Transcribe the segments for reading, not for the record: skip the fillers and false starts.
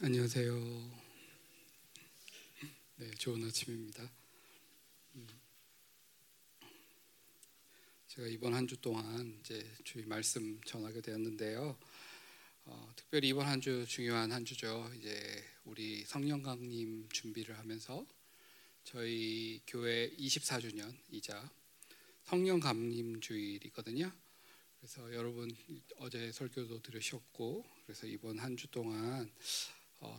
안녕하세요. 네, 좋은 아침입니다. 제가 이번 한 주 동안 이제 주의 말씀 전하게 되었는데요. 특별히 이번 한 주 중요한 한 주죠. 이제 우리 성령 강림 준비를 하면서 저희 교회 24주년이자 성령 강림 주일이거든요. 그래서 여러분 어제 설교도 들으셨고, 그래서 이번 한 주 동안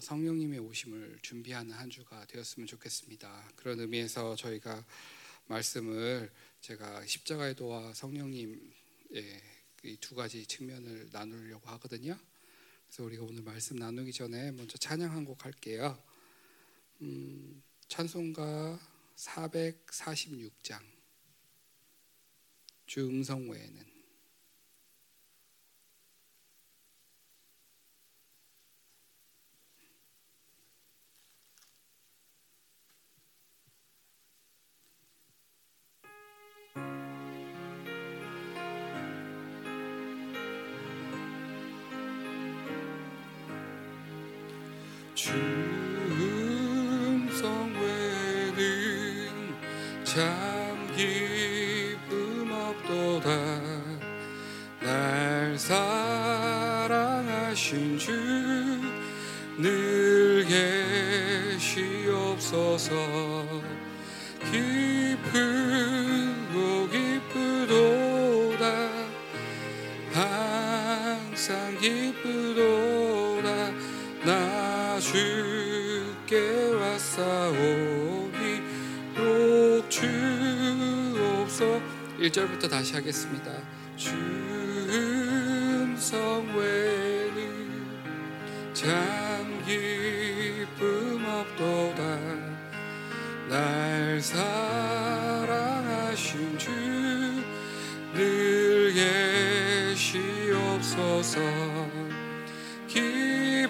성령님의 오심을 준비하는 한 주가 되었으면 좋겠습니다. 그런 의미에서 저희가 말씀을 제가 십자가의 도와 성령님의 이 두 가지 측면을 나누려고 하거든요. 그래서 우리가 오늘 말씀 나누기 전에 먼저 찬양 한 곡 할게요. 찬송가 446장 주 음성 외에는. 주 음성 외에는 참 기쁨 없도다. 날 사랑하신 주 늘 계시옵소서. 기쁘고 기쁘도다. 항상 기쁘도다. 나 주께 왔사오니 녹주옵소. 1절부터 다시 하겠습니다. 주 음성 외에는 참 기쁨 없도다. 날 사랑하신 주 늘 계시옵소서. 기쁘고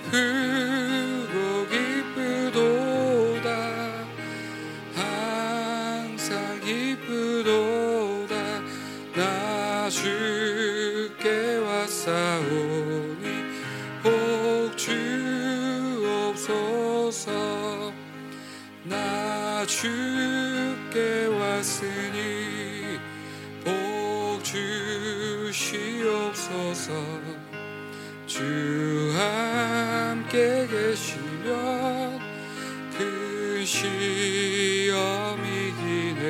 기쁘도다. 항상 기쁘도다. 나 주께 왔사오니 복주옵소서. 나 주께 왔으니 복주시옵소서. 주 함께 계시면 그 시험이 기네.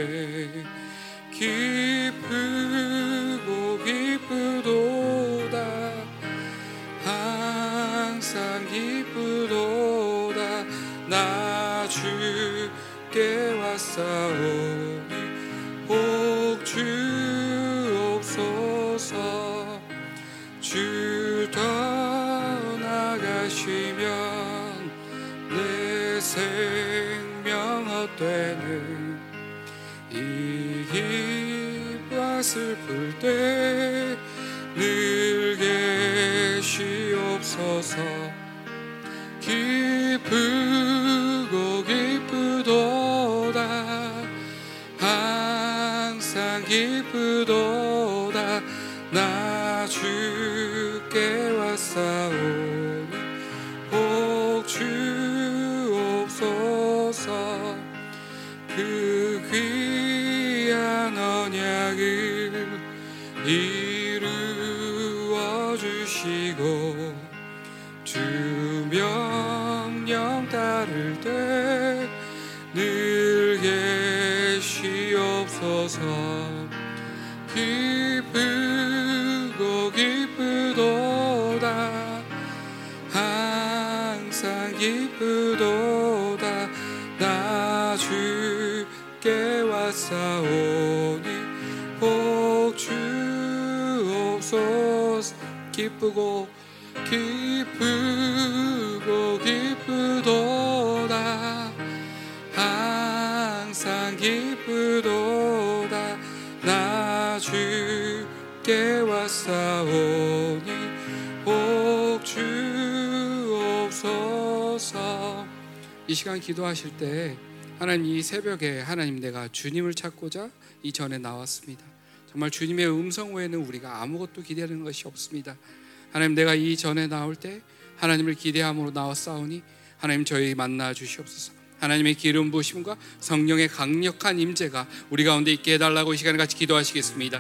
기쁘고 기쁘도다. 항상 기쁘도다. 나 주께 왔사오니 복주옵소서. 주 떠나가시면 내 생명 헛되는 이 기쁨과 슬플 때 늘 계시옵소서. 기쁘고 기쁘도다. 항상 기쁘도다. 나 주께 왔사오니 복주옵소서. 그 귀한 언약을 이루어 주시고 주 명령 따를 때 늘 계시옵소서. 기쁘고 기쁘도다. 항상 기쁘도다. 나 주께 왔사오니 복주옵소서. 기쁘고 기쁘도다. 항상 기쁘도다. 나 주께 왔사오니 복주옵소서. 이 시간 기도하실 때 하나님, 이 새벽에 하나님 내가 주님을 찾고자 이 전에 나왔습니다. 정말 주님의 음성 외에는 우리가 아무것도 기대하는 것이 없습니다. 하나님, 내가 이 전에 나올 때 하나님을 기대함으로 나아싸우니 하나님 저희 만나 주시옵소서. 하나님의 기름 부으심과 성령의 강력한 임재가 우리 가운데 있게 해달라고 이 시간에 같이 기도하시겠습니다.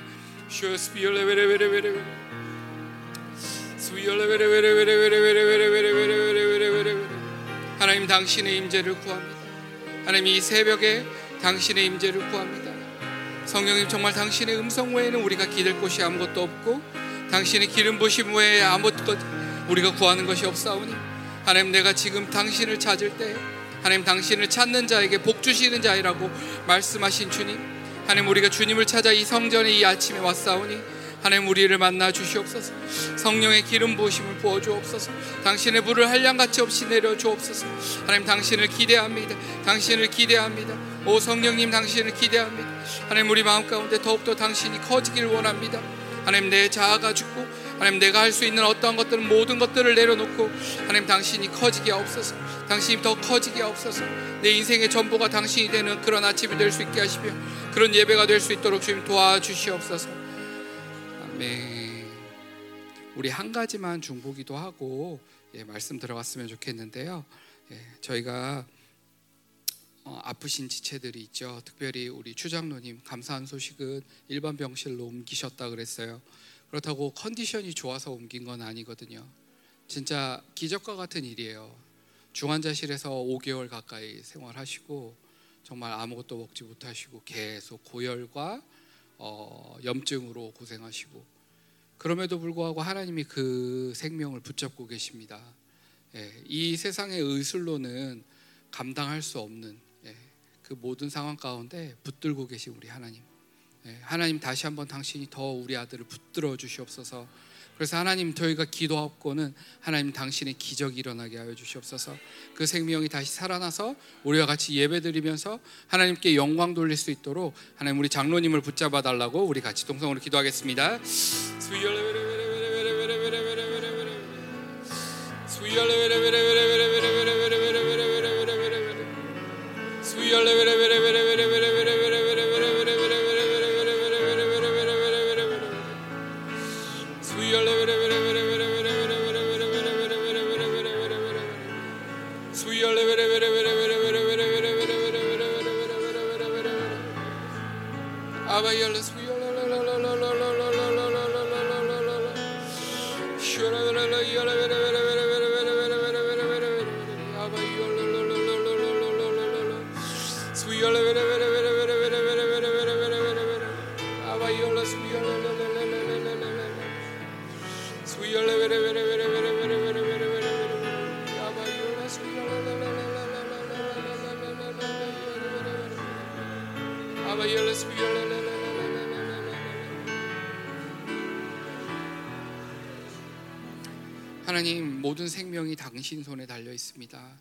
하나님 당신의 임재를 구합니다. 하나님 이 새벽에 당신의 임재를 구합니다. 성령님 정말 당신의 음성 외에는 우리가 기댈 곳이 아무것도 없고 당신의 기름 부으심 외에 아무것도 우리가 구하는 것이 없사오니 하나님 내가 지금 당신을 찾을 때 하나님 당신을 찾는 자에게 복 주시는 자이라고 말씀하신 주님, 하나님 우리가 주님을 찾아 이 성전에 이 아침에 왔사오니 하나님 우리를 만나 주시옵소서. 성령의 기름 부으심을 부어주옵소서. 당신의 불을 한량같이 없이 내려주옵소서. 하나님 당신을 기대합니다. 당신을 기대합니다. 오 성령님 당신을 기대합니다. 하나님 우리 마음 가운데 더욱더 당신이 커지길 원합니다. 하나님 내 자아가 죽고 하나님 내가 할 수 있는 어떠한 것들은 모든 것들을 내려놓고 하나님 당신이 커지게 하옵소서. 당신이 더 커지게 하옵소서. 내 인생의 전부가 당신이 되는 그런 아침이 될 수 있게 하시며 그런 예배가 될 수 있도록 주님 도와주시옵소서. 네. 우리 한 가지만 중보기도 하고 말씀 들어갔으면 좋겠는데요. 저희가 아프신 지체들이 있죠. 특별히 우리 추장로님 감사한 소식은 일반 병실로 옮기셨다 그랬어요. 그렇다고 컨디션이 좋아서 옮긴 건 아니거든요. 진짜 기적과 같은 일이에요. 중환자실에서 5개월 가까이 생활하시고 정말 아무것도 먹지 못하시고 계속 고열과 염증으로 고생하시고 그럼에도 불구하고 하나님이 그 생명을 붙잡고 계십니다. 예, 이 세상의 의술로는 감당할 수 없는 그 모든 상황 가운데 붙들고 계신 우리 하나님, 하나님 다시 한번 당신이 더 우리 아들을 붙들어 주시옵소서. 그래서 하나님 저희가 기도하고는 하나님 당신의 기적이 일어나게 하여 주시옵소서. 그 생명이 다시 살아나서 우리와 같이 예배드리면서 하나님께 영광 돌릴 수 있도록 하나님 우리 장로님을 붙잡아 달라고 우리 같이 동성으로 기도하겠습니다. 하나님 모든 생명이 당신 손에 달려 있습니다.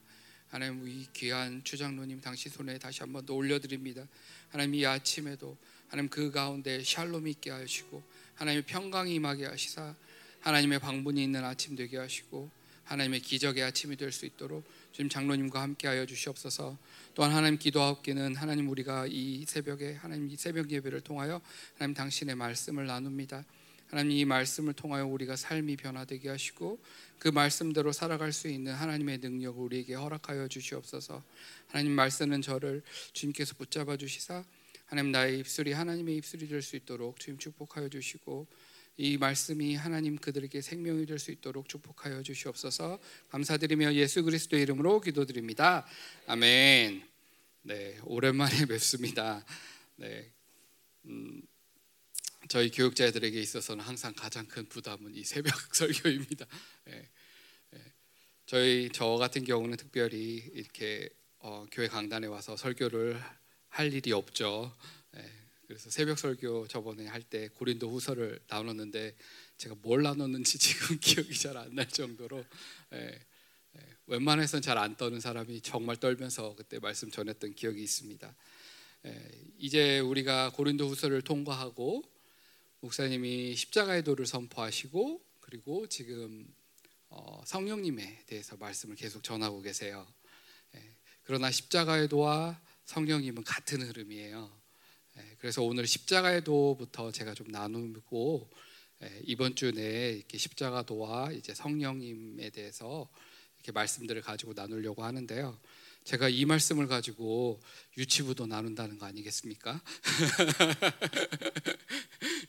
하나님 이 귀한 주장로님 당신 손에 다시 한번 더 올려드립니다. 하나님 이 아침에도 하나님 그 가운데 샬롬이 있게 하시고 하나님의 평강이 임하게 하시사 하나님의 방문이 있는 아침 되게 하시고 하나님의 기적의 아침이 될 수 있도록 주님 장로님과 함께하여 주시옵소서. 또한 하나님 기도하옵기는 하나님 우리가 이 새벽에 하나님 이 새벽 예배를 통하여 하나님 당신의 말씀을 나눕니다. 하나님 이 말씀을 통하여 우리가 삶이 변화되게 하시고 그 말씀대로 살아갈 수 있는 하나님의 능력을 우리에게 허락하여 주시옵소서. 하나님 말씀은 저를 주님께서 붙잡아 주시사 하나님 나의 입술이 하나님의 입술이 될 수 있도록 주님 축복하여 주시고 이 말씀이 하나님 그들에게 생명이 될 수 있도록 축복하여 주시옵소서. 감사드리며 예수 그리스도의 이름으로 기도드립니다. 아멘. 네, 오랜만에 뵙습니다. 네, 저희 교육자들에게 있어서는 항상 가장 큰 부담은 이 새벽 설교입니다. 네, 네. 저 같은 경우는 특별히 이렇게 교회 강단에 와서 설교를 할 일이 없죠. 네. 그래서 새벽 설교 저번에 할 때 고린도 후서를 나눴는데 제가 뭘 나눴는지 지금 기억이 잘 안 날 정도로 웬만해서는 잘 안 떠는 사람이 정말 떨면서 그때 말씀 전했던 기억이 있습니다. 이제 우리가 고린도 후서를 통과하고 목사님이 십자가의 도를 선포하시고 그리고 지금 성령님에 대해서 말씀을 계속 전하고 계세요. 그러나 십자가의 도와 성령님은 같은 흐름이에요. 그래서 오늘 십자가의 도부터 제가 좀 나누고 이번 주 내에 이렇게 십자가도와 이제 성령님에 대해서 이렇게 말씀들을 가지고 나누려고 하는데요. 제가 이 말씀을 가지고 유치부도 나눈다는 거 아니겠습니까?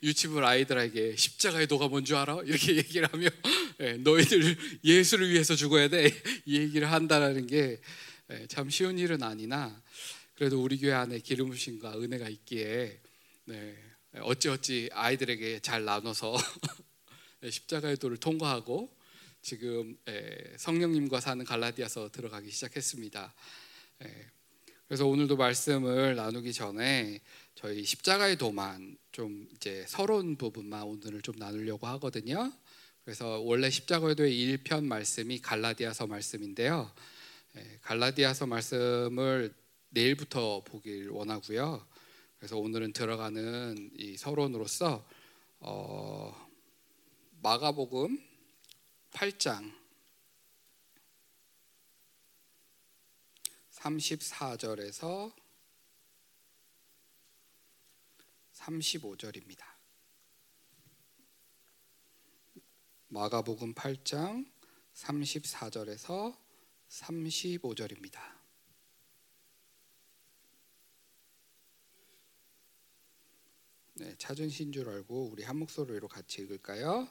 유치부 아이들에게 십자가의 도가 뭔 줄 알아? 이렇게 얘기를 하며 너희들 예수를 위해서 죽어야 돼, 이 얘기를 한다는 게 참 쉬운 일은 아니나 그래도 우리 교회 안에 기름 부으심과 은혜가 있기에 어찌어찌 아이들에게 잘 나눠서 십자가의 도를 통과하고 지금 성령님과 사는 갈라디아서 들어가기 시작했습니다. 그래서 오늘도 말씀을 나누기 전에 저희 십자가의 도만 좀 이제 서론 부분만 오늘을 좀 나누려고 하거든요. 그래서 원래 십자가의 도의 1편 말씀이 갈라디아서 말씀인데요. 갈라디아서 말씀을 내일부터 보길 원하고요. 그래서 오늘은 들어가는 이 서론으로서 마가복음 8장 34절에서 35절입니다. 마가복음 8장 34절에서 35절입니다. 네, 찾으신 줄 알고 우리 한 목소리로 같이 읽을까요?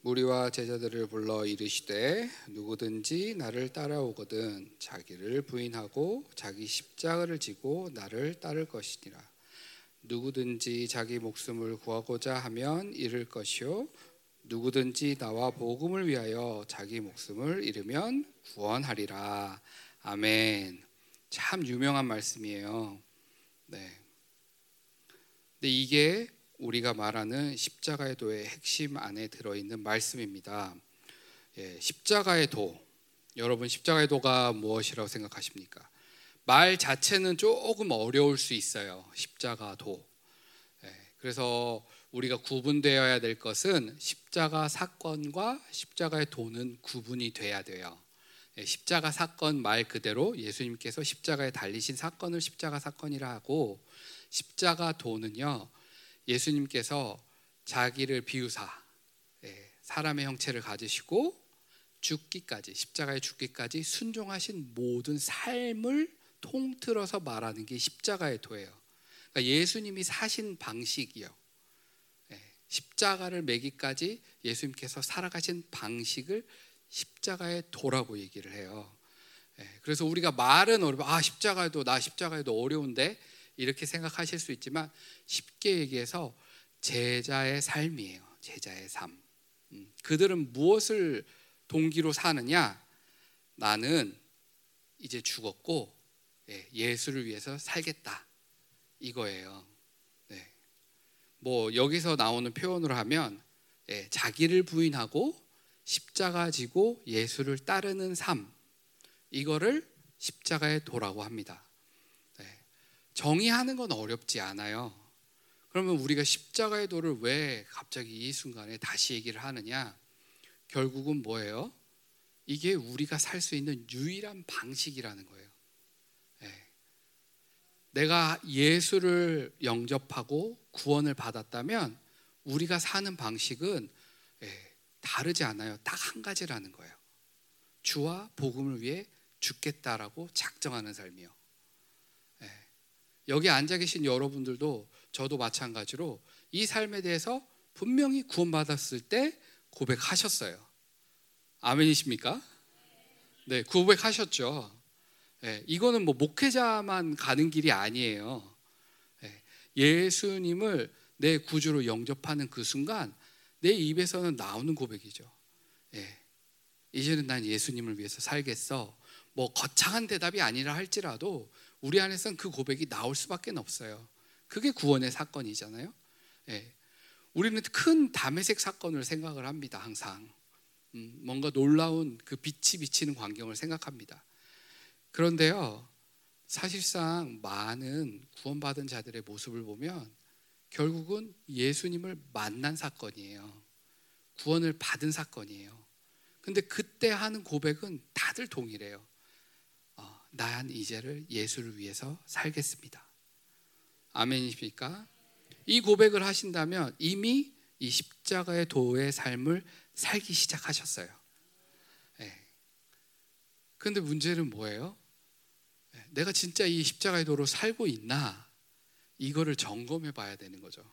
무리와 제자들을 불러 이르시되 누구든지 나를 따라오거든 자기를 부인하고 자기 십자가를 지고 나를 따를 것이니라. 누구든지 자기 목숨을 구하고자 하면 잃을 것이요 누구든지 나와 복음을 위하여 자기 목숨을 잃으면 구원하리라. 아멘. 참 유명한 말씀이에요. 네. 근데 이게 우리가 말하는 십자가의 도의 핵심 안에 들어있는 말씀입니다. 십자가의 도, 여러분 십자가의 도가 무엇이라고 생각하십니까? 말 자체는 조금 어려울 수 있어요. 십자가 도. 그래서 우리가 구분되어야 될 것은 십자가 사건과 십자가의 도는 구분이 돼야 돼요. 십자가 사건 말 그대로 예수님께서 십자가에 달리신 사건을 십자가 사건이라 하고, 십자가 도는요 예수님께서 자기를 비유사 사람의 형체를 가지시고 죽기까지, 십자가에 죽기까지 순종하신 모든 삶을 통틀어서 말하는 게 십자가의 도예요. 그러니까 예수님이 사신 방식이요, 십자가를 매기까지 예수님께서 살아가신 방식을 십자가의 도라고 얘기를 해요. 그래서 우리가 말은 어려워, 아 십자가의 도, 나 십자가의 도 어려운데, 이렇게 생각하실 수 있지만 쉽게 얘기해서 제자의 삶이에요. 제자의 삶. 그들은 무엇을 동기로 사느냐? 나는 이제 죽었고 예수를 위해서 살겠다, 이거예요. 네. 뭐 여기서 나오는 표현으로 하면 자기를 부인하고 십자가 지고 예수를 따르는 삶, 이거를 십자가의 도라고 합니다. 정의하는 건 어렵지 않아요. 그러면 우리가 십자가의 도를 왜 갑자기 이 순간에 다시 얘기를 하느냐? 결국은 뭐예요? 이게 우리가 살 수 있는 유일한 방식이라는 거예요. 내가 예수를 영접하고 구원을 받았다면 우리가 사는 방식은 다르지 않아요. 딱 한 가지라는 거예요. 주와 복음을 위해 죽겠다라고 작정하는 삶이요. 여기 앉아 계신 여러분들도, 저도 마찬가지로 이 삶에 대해서 분명히 구원받았을 때 고백하셨어요. 아멘이십니까? 네, 고백하셨죠. 네, 이거는 뭐 목회자만 가는 길이 아니에요. 네, 예수님을 내 구주로 영접하는 그 순간 내 입에서는 나오는 고백이죠. 네, 이제는 난 예수님을 위해서 살겠어. 뭐 거창한 대답이 아니라 할지라도 우리 안에서는 그 고백이 나올 수밖에 없어요. 그게 구원의 사건이잖아요. 예. 우리는 큰 담에색 사건을 생각을 합니다. 항상 뭔가 놀라운 그 빛이 비치는 광경을 생각합니다. 그런데요, 사실상 많은 구원받은 자들의 모습을 보면 결국은 예수님을 만난 사건이에요. 구원을 받은 사건이에요. 근데 그때 하는 고백은 다들 동일해요. 난 이제를 예수를 위해서 살겠습니다. 아멘이십니까? 이 고백을 하신다면 이미 이 십자가의 도의 삶을 살기 시작하셨어요. 그런데 네. 문제는 뭐예요? 내가 진짜 이 십자가의 도로 살고 있나? 이거를 점검해 봐야 되는 거죠.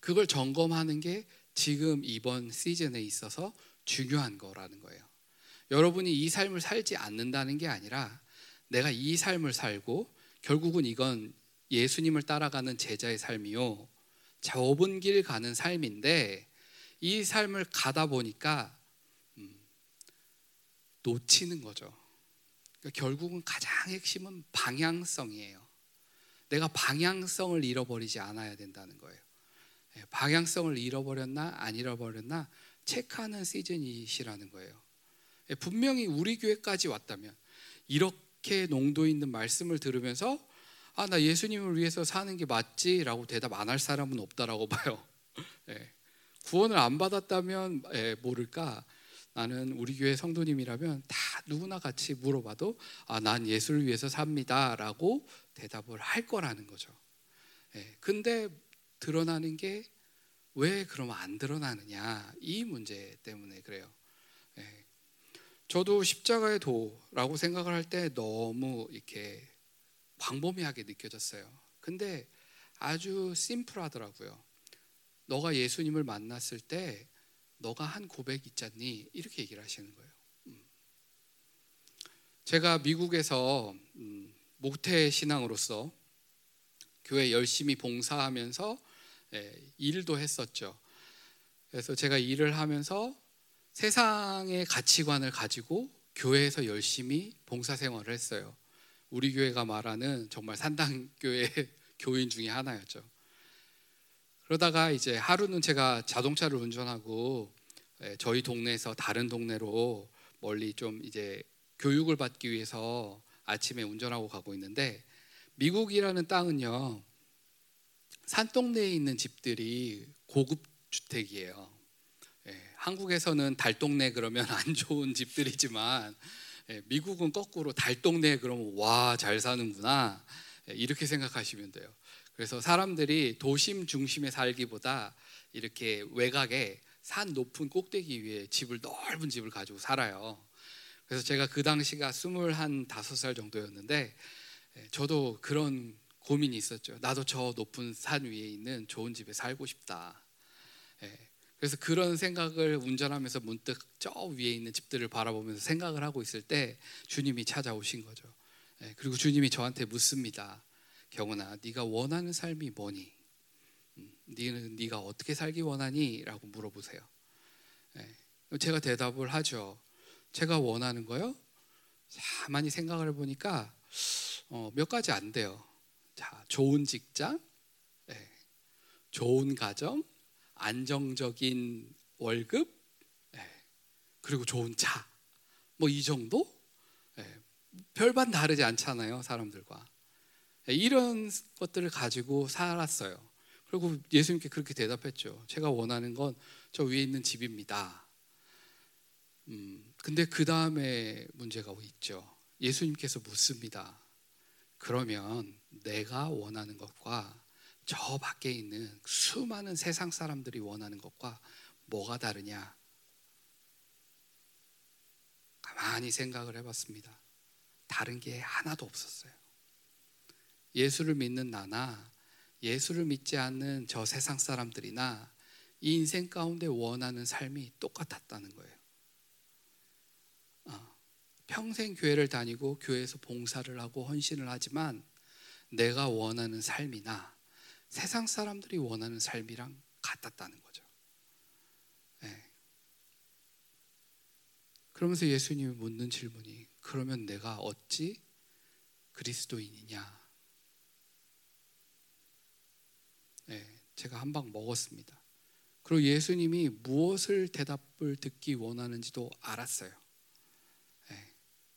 그걸 점검하는 게 지금 이번 시즌에 있어서 중요한 거라는 거예요. 여러분이 이 삶을 살지 않는다는 게 아니라 내가 이 삶을 살고 결국은 이건 예수님을 따라가는 제자의 삶이요, 좁은 길 가는 삶인데 이 삶을 가다 보니까 놓치는 거죠. 그러니까 결국은 가장 핵심은 방향성이에요. 내가 방향성을 잃어버리지 않아야 된다는 거예요. 방향성을 잃어버렸나 안 잃어버렸나 체크하는 시즌이시라는 거예요. 분명히 우리 교회까지 왔다면 이렇게 농도 있는 말씀을 들으면서 아, 나 예수님을 위해서 사는 게 맞지? 라고 대답 안 할 사람은 없다라고 봐요. 구원을 안 받았다면 모를까, 나는 우리 교회 성도님이라면 다 누구나 같이 물어봐도 아, 난 예수를 위해서 삽니다 라고 대답을 할 거라는 거죠. 근데 드러나는 게 왜 그러면 안 드러나느냐, 이 문제 때문에 그래요. 저도 십자가의 도라고 생각을 할 때 너무 이렇게 광범위하게 느껴졌어요. 근데 아주 심플하더라고요. 너가 예수님을 만났을 때 너가 한 고백 있잖니? 이렇게 얘기를 하시는 거예요. 제가 미국에서 목태 신앙으로서 교회 열심히 봉사하면서 일도 했었죠. 그래서 제가 일을 하면서 세상의 가치관을 가지고 교회에서 열심히 봉사생활을 했어요. 우리 교회가 말하는 정말 산당교회 교인 중에 하나였죠. 그러다가 이제 하루는 제가 자동차를 운전하고 저희 동네에서 다른 동네로 멀리 좀 이제 교육을 받기 위해서 아침에 운전하고 가고 있는데, 미국이라는 땅은요 산동네에 있는 집들이 고급 주택이에요. 한국에서는 달동네 그러면 안 좋은 집들이지만 미국은 거꾸로 달동네 그러면 와, 잘 사는구나 이렇게 생각하시면 돼요. 그래서 사람들이 도심 중심에 살기보다 이렇게 외곽에 산 높은 꼭대기 위에 집을, 넓은 집을 가지고 살아요. 그래서 제가 그 당시가 25살 정도였는데 저도 그런 고민이 있었죠. 나도 저 높은 산 위에 있는 좋은 집에 살고 싶다. 그래서 그런 생각을 운전하면서 문득 저 위에 있는 집들을 바라보면서 생각을 하고 있을 때 주님이 찾아오신 거죠. 그리고 주님이 저한테 묻습니다. 경은아, 네가 원하는 삶이 뭐니? 네가 어떻게 살기 원하니? 라고 물어보세요. 제가 대답을 하죠. 제가 원하는 거요? 가만히 생각을 해보니까 몇 가지 안 돼요. 자, 좋은 직장, 좋은 가정, 안정적인 월급, 그리고 좋은 차, 뭐 이 정도? 별반 다르지 않잖아요, 사람들과. 이런 것들을 가지고 살았어요. 그리고 예수님께 그렇게 대답했죠. 제가 원하는 건 저 위에 있는 집입니다. 근데 그 다음에 문제가 있죠. 예수님께서 묻습니다. 그러면 내가 원하는 것과 저 밖에 있는 수많은 세상 사람들이 원하는 것과 뭐가 다르냐? 가만히 생각을 해봤습니다. 다른 게 하나도 없었어요. 예수를 믿는 나나 예수를 믿지 않는 저 세상 사람들이나 이 인생 가운데 원하는 삶이 똑같았다는 거예요. 평생 교회를 다니고 교회에서 봉사를 하고 헌신을 하지만 내가 원하는 삶이나 세상 사람들이 원하는 삶이랑 같았다는 거죠. 그러면서 예수님이 묻는 질문이 그러면 내가 어찌 그리스도인이냐? 제가 한 방 먹었습니다. 그리고 예수님이 무엇을 대답을 듣기 원하는지도 알았어요.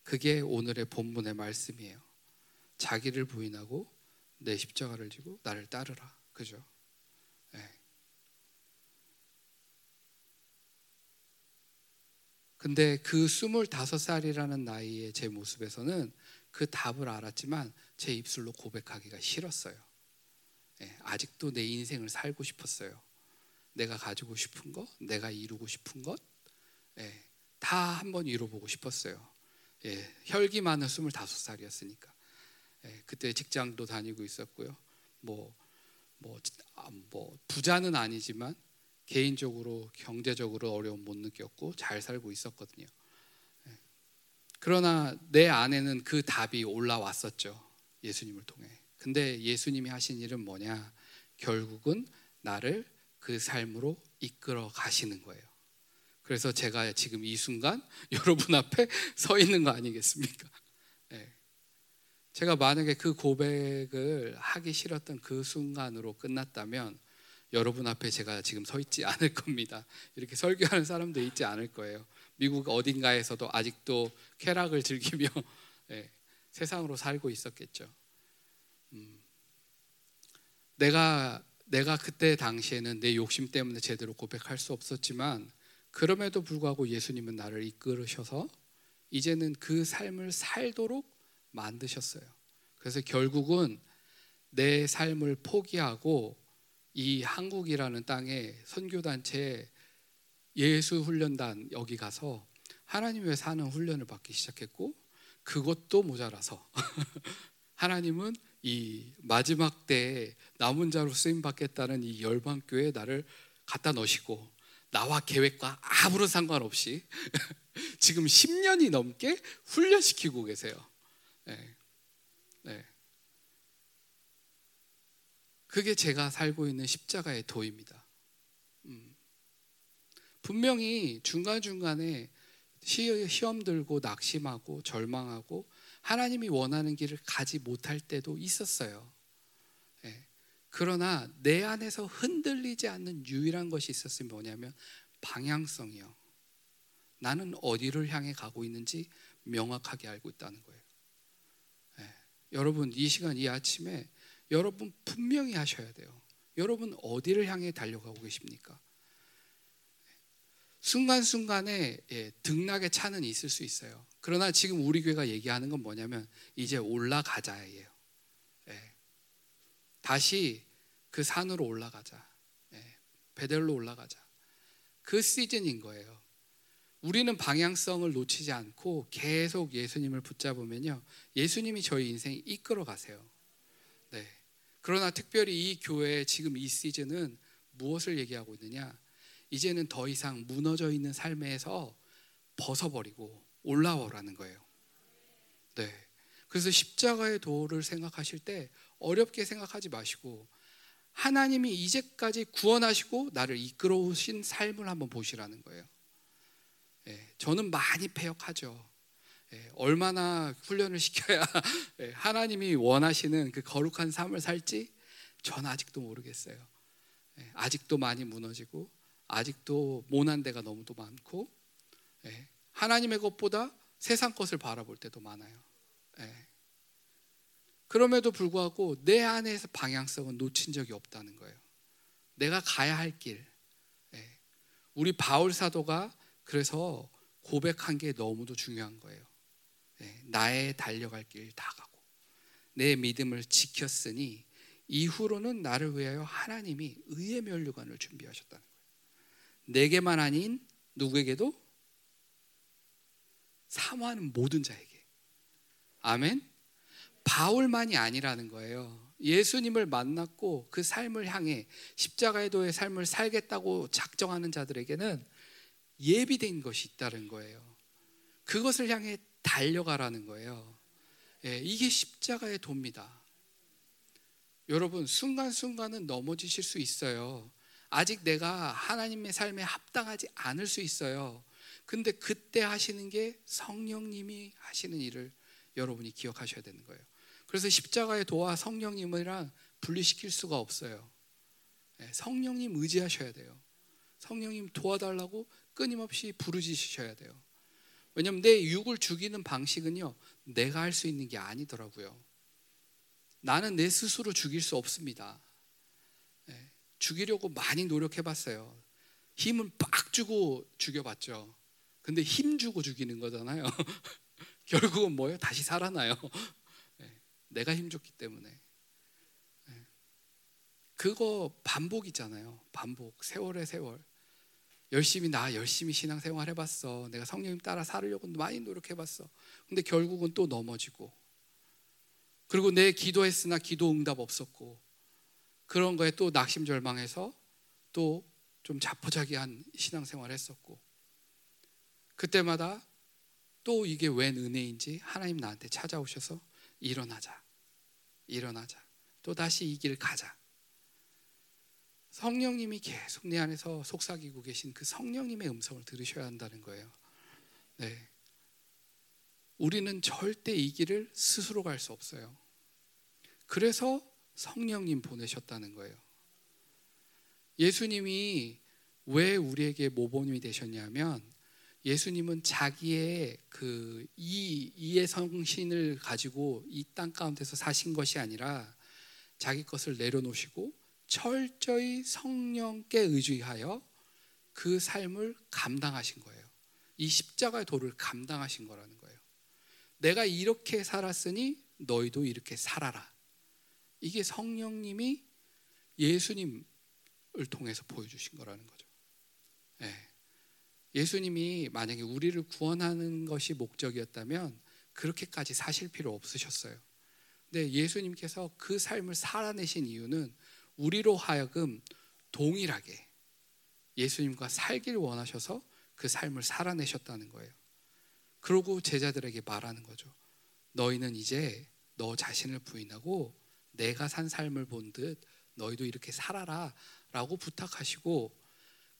그게 오늘의 본문의 말씀이에요. 자기를 부인하고 내 십자가를 지고 나를 따르라. 그죠? 근데 그 25살이라는 나이의 제 모습에서는 그 답을 알았지만 제 입술로 고백하기가 싫었어요. 아직도 내 인생을 살고 싶었어요. 내가 가지고 싶은 것, 내가 이루고 싶은 것, 다 한번 이뤄보고 싶었어요. 혈기 많은 25살이었으니까. 그때 직장도 다니고 있었고요. 부자는 아니지만 개인적으로 경제적으로 어려움 못 느꼈고 잘 살고 있었거든요. 그러나 내 안에는 그 답이 올라왔었죠. 예수님을 통해. 근데 예수님이 하신 일은 뭐냐? 결국은 나를 그 삶으로 이끌어 가시는 거예요. 그래서 제가 지금 이 순간 여러분 앞에 서 있는 거 아니겠습니까? 제가 만약에 그 고백을 하기 싫었던 그 순간으로 끝났다면 여러분 앞에 제가 지금 서 있지 않을 겁니다. 이렇게 설교하는 사람도 있지 않을 거예요. 미국 어딘가에서도 아직도 쾌락을 즐기며 세상으로 살고 있었겠죠. 내가 그때 당시에는 내 욕심 때문에 제대로 고백할 수 없었지만 그럼에도 불구하고 예수님은 나를 이끌으셔서 이제는 그 삶을 살도록 만드셨어요. 그래서 결국은 내 삶을 포기하고 이 한국이라는 땅에 선교단체에 예수훈련단 여기 가서 하나님의 사는 훈련을 받기 시작했고 그것도 모자라서 하나님은 이 마지막 때에 남은 자로 쓰임받겠다는 이 열방교회에 나를 갖다 넣으시고 나와 계획과 아무런 상관없이 지금 10년이 넘게 훈련시키고 계세요. 그게 제가 살고 있는 십자가의 도입니다. 분명히 중간중간에 시험 들고 낙심하고 절망하고 하나님이 원하는 길을 가지 못할 때도 있었어요. 그러나 내 안에서 흔들리지 않는 유일한 것이 있었으면 뭐냐면 방향성이요. 나는 어디를 향해 가고 있는지 명확하게 알고 있다는 거예요. 여러분 이 시간 이 아침에 여러분 분명히 하셔야 돼요. 여러분 어디를 향해 달려가고 계십니까? 순간순간에 등락의 차는 있을 수 있어요. 그러나 지금 우리 교회가 얘기하는 건 뭐냐면 이제 올라가자예요. 다시 그 산으로 올라가자. 베델로 올라가자. 그 시즌인 거예요. 우리는 방향성을 놓치지 않고 계속 예수님을 붙잡으면요, 예수님이 저희 인생 이끌어 가세요. 그러나 특별히 이 교회의 지금 이 시즌은 무엇을 얘기하고 있느냐? 이제는 더 이상 무너져 있는 삶에서 벗어버리고 올라오라는 거예요. 그래서 십자가의 도를 생각하실 때 어렵게 생각하지 마시고 하나님이 이제까지 구원하시고 나를 이끌어 오신 삶을 한번 보시라는 거예요. 저는 많이 패역하죠. 얼마나 훈련을 시켜야 하나님이 원하시는 그 거룩한 삶을 살지 전 아직도 모르겠어요. 아직도 많이 무너지고 아직도 모난 데가 너무도 많고 하나님의 것보다 세상 것을 바라볼 때도 많아요. 그럼에도 불구하고 내 안에서 방향성은 놓친 적이 없다는 거예요. 내가 가야 할 길. 우리 바울 사도가 그래서 고백한 게 너무도 중요한 거예요. 나의 달려갈 길 다 가고 내 믿음을 지켰으니 이후로는 나를 위하여 하나님이 의의 면류관을 준비하셨다는 거예요. 내게만 아닌 누구에게도 사모하는 모든 자에게. 아멘. 바울만이 아니라는 거예요. 예수님을 만났고 그 삶을 향해 십자가의 도의 삶을 살겠다고 작정하는 자들에게는 예비된 것이 있다는 거예요. 그것을 향해 달려가라는 거예요. 이게 십자가의 도입니다. 여러분 순간순간은 넘어지실 수 있어요. 아직 내가 하나님의 삶에 합당하지 않을 수 있어요. 근데 그때 하시는 게 성령님이 하시는 일을 여러분이 기억하셔야 되는 거예요. 그래서 십자가의 도와 성령님이랑 분리시킬 수가 없어요. 성령님 의지하셔야 돼요. 성령님 도와달라고 끊임없이 부르짖으셔야 돼요. 왜냐하면 내 육을 죽이는 방식은요, 내가 할 수 있는 게 아니더라고요. 나는 내 스스로 죽일 수 없습니다. 죽이려고 많이 노력해봤어요. 힘은 빡 주고 죽여봤죠. 근데 힘 주고 죽이는 거잖아요. 결국은 뭐예요? 다시 살아나요. 내가 힘줬기 때문에. 그거 반복이잖아요. 반복, 세월의 세월. 열심히 신앙생활 해봤어. 내가 성령님 따라 살으려고 많이 노력해봤어. 근데 결국은 또 넘어지고, 그리고 내 기도했으나 기도 응답 없었고, 그런 거에 또 낙심절망해서 또 좀 자포자기한 신앙생활 했었고, 그때마다 또 이게 웬 은혜인지 하나님 나한테 찾아오셔서 일어나자, 또 다시 이 길 가자. 성령님이 계속 내 안에서 속삭이고 계신 그 성령님의 음성을 들으셔야 한다는 거예요. 네, 우리는 절대 이 길을 스스로 갈 수 없어요. 그래서 성령님 보내셨다는 거예요. 예수님이 왜 우리에게 모범이 되셨냐면, 예수님은 자기의 그 이의 성신을 가지고 이 땅 가운데서 사신 것이 아니라 자기 것을 내려놓으시고 철저히 성령께 의지하여 그 삶을 감당하신 거예요. 이 십자가의 도를 감당하신 거라는 거예요. 내가 이렇게 살았으니 너희도 이렇게 살아라. 이게 성령님이 예수님을 통해서 보여주신 거라는 거죠. 네. 예수님이 만약에 우리를 구원하는 것이 목적이었다면 그렇게까지 사실 필요 없으셨어요. 근데 예수님께서 그 삶을 살아내신 이유는 우리로 하여금 동일하게 예수님과 살길 원하셔서 그 삶을 살아내셨다는 거예요. 그러고 제자들에게 말하는 거죠. 너희는 이제 너 자신을 부인하고 내가 산 삶을 본 듯 너희도 이렇게 살아라 라고 부탁하시고,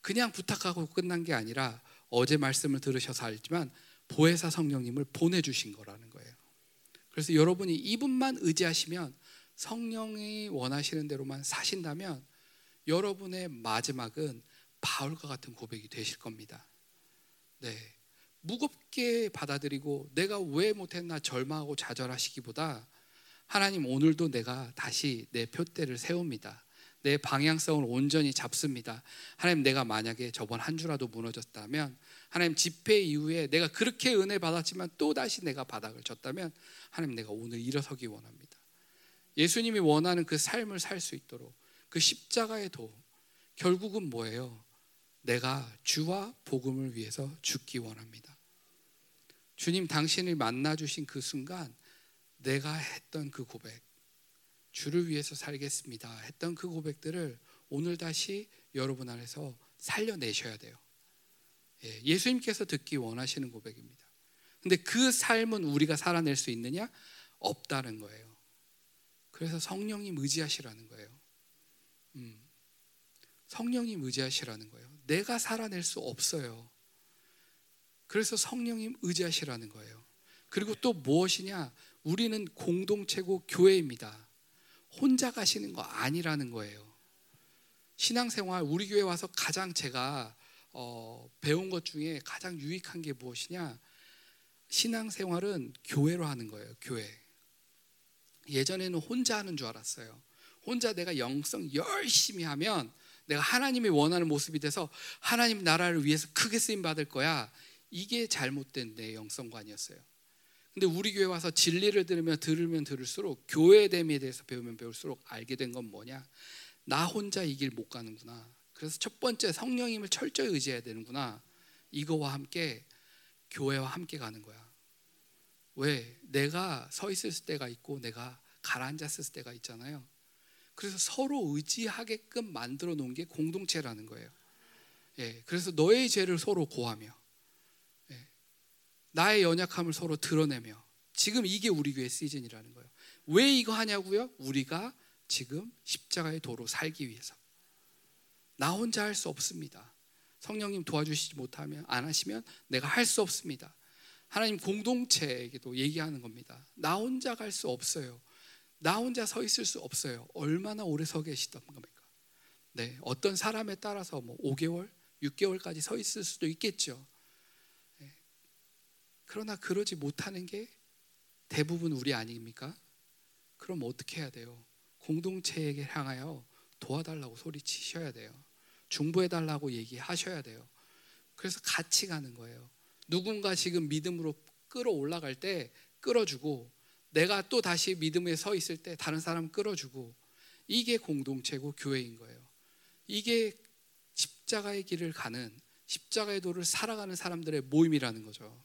그냥 부탁하고 끝난 게 아니라 어제 말씀을 들으셔서 알지만 보혜사 성령님을 보내주신 거라는 거예요. 그래서 여러분이 이분만 의지하시면, 성령이 원하시는 대로만 사신다면 여러분의 마지막은 바울과 같은 고백이 되실 겁니다. 네, 무겁게 받아들이고 내가 왜 못했나 절망하고 좌절하시기보다, 하나님 오늘도 내가 다시 내 푯대를 세웁니다. 내 방향성을 온전히 잡습니다. 하나님, 내가 만약에 저번 한 주라도 무너졌다면, 하나님 집회 이후에 내가 그렇게 은혜 받았지만 또다시 내가 바닥을 쳤다면, 하나님 내가 오늘 일어서기 원합니다. 예수님이 원하는 그 삶을 살 수 있도록 그 십자가의 도, 결국은 뭐예요? 내가 주와 복음을 위해서 죽기 원합니다. 주님, 당신을 만나주신 그 순간 내가 했던 그 고백, 주를 위해서 살겠습니다 했던 그 고백들을 오늘 다시 여러분 안에서 살려내셔야 돼요. 예수님께서 듣기 원하시는 고백입니다. 근데 그 삶은 우리가 살아낼 수 있느냐? 없다는 거예요. 그래서 성령님 의지하시라는 거예요. 성령님 의지하시라는 거예요. 내가 살아낼 수 없어요. 그래서 성령님 의지하시라는 거예요. 그리고 또 무엇이냐? 우리는 공동체고 교회입니다. 혼자 가시는 거 아니라는 거예요. 신앙생활, 우리 교회 와서 가장 제가 배운 것 중에 가장 유익한 게 무엇이냐, 신앙생활은 교회로 하는 거예요. 교회. 예전에는 혼자 하는 줄 알았어요. 혼자 내가 영성 열심히 하면 내가 하나님이 원하는 모습이 돼서 하나님 나라를 위해서 크게 쓰임 받을 거야. 이게 잘못된 내 영성관이었어요. 근데 우리 교회 와서 진리를 들으면 들을수록, 교회에 대해서 배우면 배울수록 알게 된 건 뭐냐, 나 혼자 이 길 못 가는구나. 그래서 첫 번째, 성령님을 철저히 의지해야 되는구나. 이거와 함께 교회와 함께 가는 거야. 왜? 내가 서 있을 때가 있고 내가 가라앉았을 때가 있잖아요. 그래서 서로 의지하게끔 만들어 놓은 게 공동체라는 거예요. 예, 그래서 너의 죄를 서로 고하며 나의 연약함을 서로 드러내며, 지금 이게 우리 교회 시즌이라는 거예요. 왜 이거 하냐고요? 우리가 지금 십자가의 도로 살기 위해서. 나 혼자 할 수 없습니다. 성령님 도와주시지 못하면, 안 하시면 내가 할 수 없습니다. 하나님 공동체에게도 얘기하는 겁니다. 나 혼자 갈 수 없어요. 나 혼자 서 있을 수 없어요. 얼마나 오래 서 계시던 겁니까? 네, 어떤 사람에 따라서 5개월, 6개월까지 서 있을 수도 있겠죠. 그러나 그러지 못하는 게 대부분 우리 아닙니까? 그럼 어떻게 해야 돼요? 공동체에게 향하여 도와달라고 소리치셔야 돼요. 중보해달라고 얘기하셔야 돼요. 그래서 같이 가는 거예요. 누군가 지금 믿음으로 끌어올라갈 때 끌어주고, 내가 또 다시 믿음에 서 있을 때 다른 사람 끌어주고, 이게 공동체고 교회인 거예요. 이게 십자가의 길을 가는, 십자가의 도를 살아가는 사람들의 모임이라는 거죠.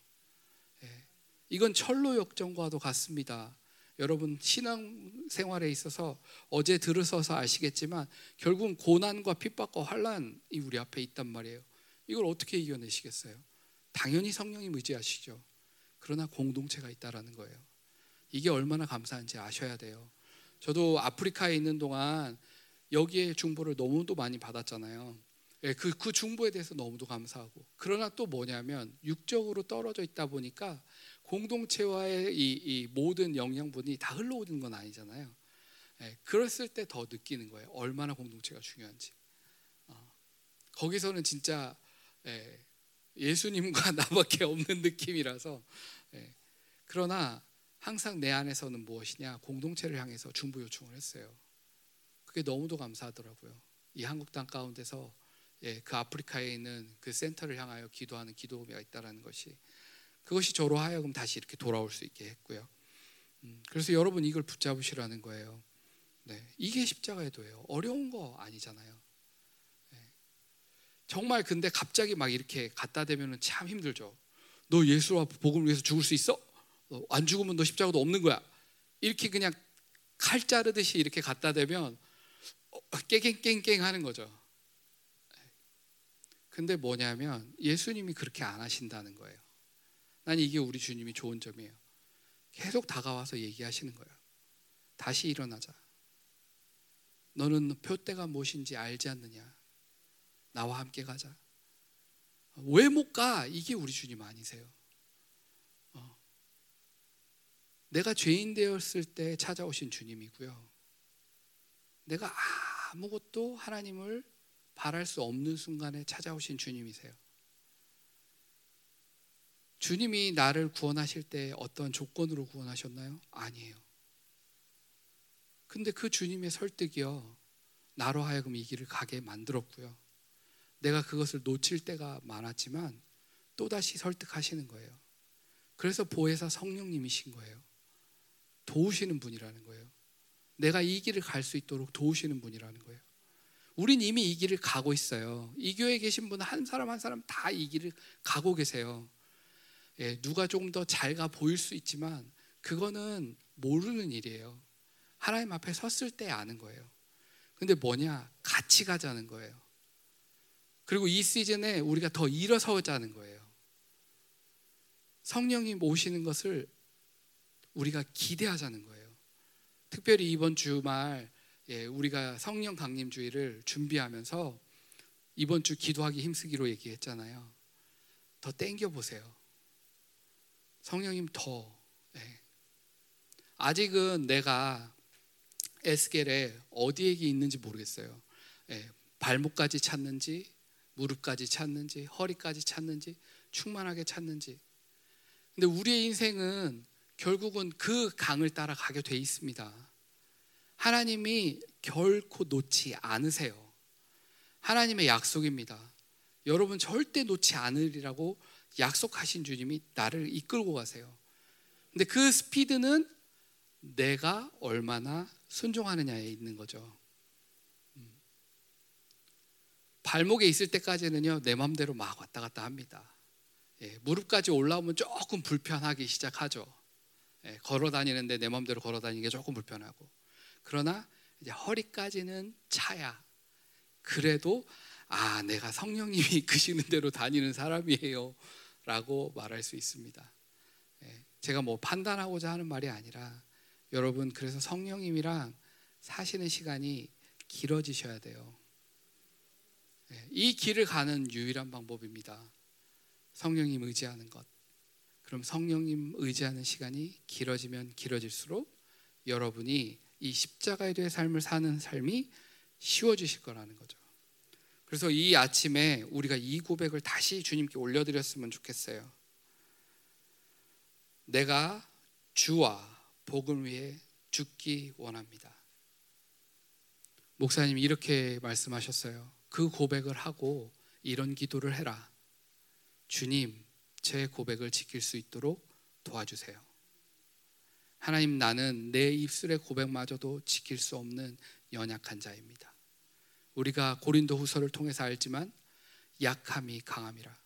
이건 철로 역정과도 같습니다. 여러분 신앙생활에 있어서 어제 들으셔서 아시겠지만 결국은 고난과 핍박과 환란이 우리 앞에 있단 말이에요. 이걸 어떻게 이겨내시겠어요? 당연히 성령이 의지하시죠. 그러나 공동체가 있다라는 거예요. 이게 얼마나 감사한지 아셔야 돼요. 저도 아프리카에 있는 동안 여기에 중보를 너무도 많이 받았잖아요. 그 중보에 대해서 너무도 감사하고, 그러나 또 뭐냐면 육적으로 떨어져 있다 보니까 공동체와의 이 모든 영양분이 다 흘러오는 건 아니잖아요. 그랬을 때 더 느끼는 거예요. 얼마나 공동체가 중요한지. 거기서는 진짜 예수님과 나밖에 없는 느낌이라서. 그러나 항상 내 안에서는 무엇이냐, 공동체를 향해서 중보 요청을 했어요. 그게 너무도 감사하더라고요. 이 한국 땅 가운데서 그 아프리카에 있는 그 센터를 향하여 기도하는 기도가 있다는 것이, 그것이 저로 하여금 다시 이렇게 돌아올 수 있게 했고요. 그래서 여러분 이걸 붙잡으시라는 거예요. 이게 십자가의 도예요. 어려운 거 아니잖아요. 정말 근데 갑자기 막 이렇게 갖다 대면 참 힘들죠. 너 예수와 복음을 위해서 죽을 수 있어? 안 죽으면 너 십자가도 없는 거야. 이렇게 그냥 칼 자르듯이 이렇게 갖다 대면 깽깽깽깽 하는 거죠. 근데 뭐냐면 예수님이 그렇게 안 하신다는 거예요. 난 이게 우리 주님이 좋은 점이에요. 계속 다가와서 얘기하시는 거예요. 다시 일어나자. 너는 표대가 무엇인지 알지 않느냐. 나와 함께 가자. 왜 못 가? 이게 우리 주님 아니세요. 내가 죄인 되었을 때 찾아오신 주님이고요. 내가 아무것도 하나님을 바랄 수 없는 순간에 찾아오신 주님이세요. 주님이 나를 구원하실 때 어떤 조건으로 구원하셨나요? 아니에요. 근데 그 주님의 설득이요, 나로 하여금 이 길을 가게 만들었고요. 내가 그것을 놓칠 때가 많았지만 또다시 설득하시는 거예요. 그래서 보혜사 성령님이신 거예요. 도우시는 분이라는 거예요. 내가 이 길을 갈 수 있도록 도우시는 분이라는 거예요. 우린 이미 이 길을 가고 있어요. 이 교회에 계신 분 한 사람 한 사람 다 이 길을 가고 계세요. 누가 조금 더 잘 가 보일 수 있지만 그거는 모르는 일이에요. 하나님 앞에 섰을 때 아는 거예요. 근데 뭐냐? 같이 가자는 거예요. 그리고 이 시즌에 우리가 더 일어서자는 거예요. 성령이 오시는 것을 우리가 기대하자는 거예요. 특별히 이번 주말 우리가 성령 강림 주일을 준비하면서 이번 주 기도하기 힘쓰기로 얘기했잖아요. 더 땡겨보세요. 성령님 더. 아직은 내가 에스겔에 어디에 있는지 모르겠어요. 발목까지 찾는지, 무릎까지 찾는지, 허리까지 찾는지, 충만하게 찾는지. 근데 우리의 인생은 결국은 그 강을 따라 가게 돼 있습니다. 하나님이 결코 놓지 않으세요. 하나님의 약속입니다. 여러분 절대 놓지 않으리라고 약속하신 주님이 나를 이끌고 가세요. 근데 그 스피드는 내가 얼마나 순종하느냐에 있는 거죠. 발목에 있을 때까지는요, 내 맘대로 막 왔다 갔다 합니다. 무릎까지 올라오면 조금 불편하기 시작하죠. 걸어 다니는데 내 맘대로 걸어 다니는 게 조금 불편하고, 그러나 이제 허리까지는 차야. 그래도 내가 성령님이 이끄시는 대로 다니는 사람이에요 라고 말할 수 있습니다. 제가 뭐 판단하고자 하는 말이 아니라, 여러분 그래서 성령님이랑 사시는 시간이 길어지셔야 돼요. 이 길을 가는 유일한 방법입니다. 성령님 의지하는 것. 그럼 성령님 의지하는 시간이 길어지면 길어질수록 여러분이 이 십자가에 대해 삶을 사는 삶이 쉬워지실 거라는 거죠. 그래서 이 아침에 우리가 이 고백을 다시 주님께 올려드렸으면 좋겠어요. 내가 주와 복을 위해 죽기 원합니다. 목사님이 이렇게 말씀하셨어요. 그 고백을 하고 이런 기도를 해라. 주님, 제 고백을 지킬 수 있도록 도와주세요. 하나님, 나는 내 입술의 고백마저도 지킬 수 없는 연약한 자입니다. 우리가 고린도 후서를 통해서 알지만 약함이 강함이라.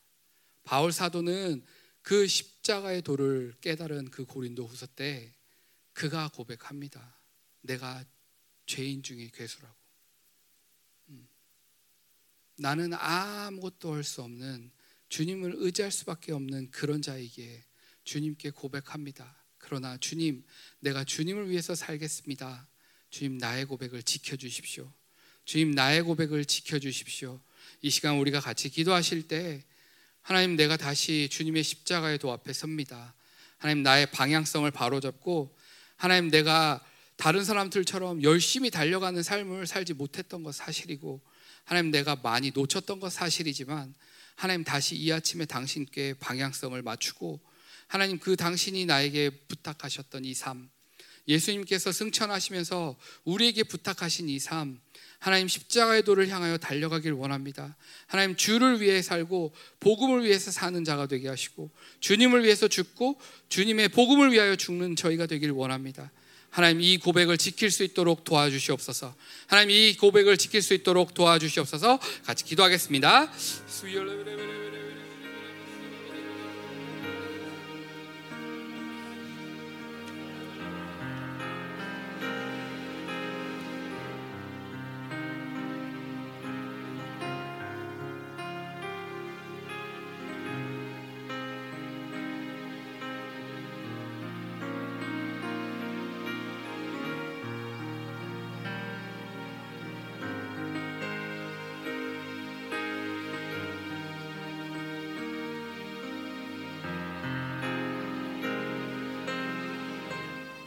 바울 사도는 그 십자가의 도를 깨달은 그 고린도 후서 때 그가 고백합니다. 내가 죄인 중에 괴수라고. 나는 아무것도 할 수 없는, 주님을 의지할 수밖에 없는 그런 자이기에 주님께 고백합니다. 그러나 주님, 내가 주님을 위해서 살겠습니다. 주님, 나의 고백을 지켜주십시오. 주님, 나의 고백을 지켜주십시오. 이 시간 우리가 같이 기도하실 때, 하나님, 내가 다시 주님의 십자가의 도 앞에 섭니다. 하나님, 나의 방향성을 바로잡고, 하나님, 내가 다른 사람들처럼 열심히 달려가는 삶을 살지 못했던 것 사실이고, 하나님, 내가 많이 놓쳤던 것 사실이지만, 하나님, 다시 이 아침에 당신께 방향성을 맞추고, 하나님, 그 당신이 나에게 부탁하셨던 이 삶, 예수님께서 승천하시면서 우리에게 부탁하신 이 삶, 하나님, 십자가의 도를 향하여 달려가길 원합니다. 하나님, 주를 위해 살고 복음을 위해서 사는 자가 되게 하시고, 주님을 위해서 죽고 주님의 복음을 위하여 죽는 저희가 되길 원합니다. 하나님, 이 고백을 지킬 수 있도록 도와주시옵소서. 하나님, 이 고백을 지킬 수 있도록 도와주시옵소서. 같이 기도하겠습니다.